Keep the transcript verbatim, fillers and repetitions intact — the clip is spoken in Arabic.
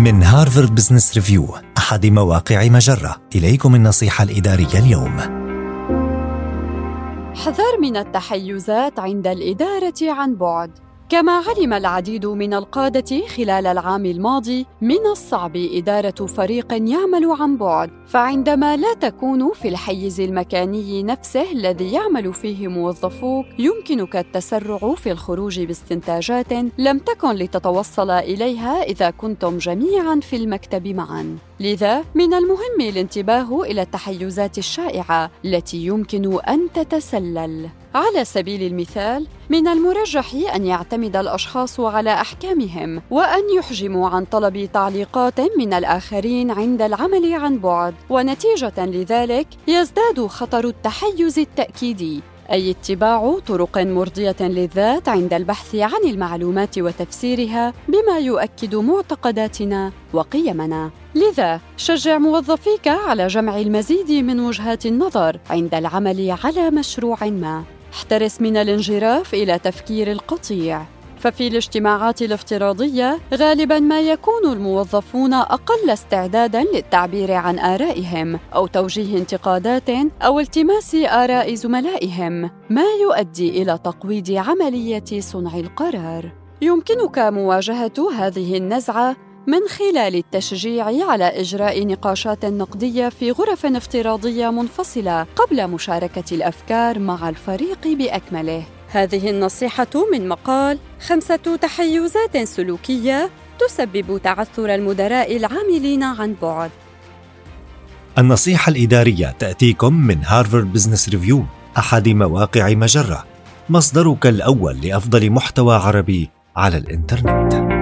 من هارفارد بزنس ريفيو أحد مواقع مجرة، إليكم النصيحة الإدارية اليوم. حذر من التحيزات عند الإدارة عن بعد. كما علم العديد من القادة خلال العام الماضي، من الصعب إدارة فريق يعمل عن بعد، فعندما لا تكون في الحيز المكاني نفسه الذي يعمل فيه موظفوك، يمكنك التسرع في الخروج باستنتاجات لم تكن لتتوصل إليها إذا كنتم جميعاً في المكتب معاً. لذا من المهم الانتباه إلى التحيزات الشائعة التي يمكن أن تتسلل. على سبيل المثال، من المرجح أن يعتمد الأشخاص على أحكامهم وأن يحجموا عن طلب تعليقات من الآخرين عند العمل عن بعد، ونتيجة لذلك يزداد خطر التحيز التأكيدي، أي اتباع طرق مرضية للذات عند البحث عن المعلومات وتفسيرها بما يؤكد معتقداتنا وقيمنا. لذا شجع موظفيك على جمع المزيد من وجهات النظر عند العمل على مشروع ما. احترس من الانجراف إلى تفكير القطيع، ففي الاجتماعات الافتراضية غالباً ما يكون الموظفون أقل استعداداً للتعبير عن آرائهم أو توجيه انتقادات أو التماس آراء زملائهم، ما يؤدي إلى تقويض عملية صنع القرار. يمكنك مواجهة هذه النزعة من خلال التشجيع على إجراء نقاشات نقدية في غرف افتراضية منفصلة قبل مشاركة الأفكار مع الفريق بأكمله. هذه النصيحة من مقال خمسة تحيزات سلوكية تسبب تعثر المدراء العاملين عن بعد. النصيحة الإدارية تأتيكم من هارفارد بزنس ريفيو أحد مواقع مجرة، مصدرك الأول لأفضل محتوى عربي على الإنترنت.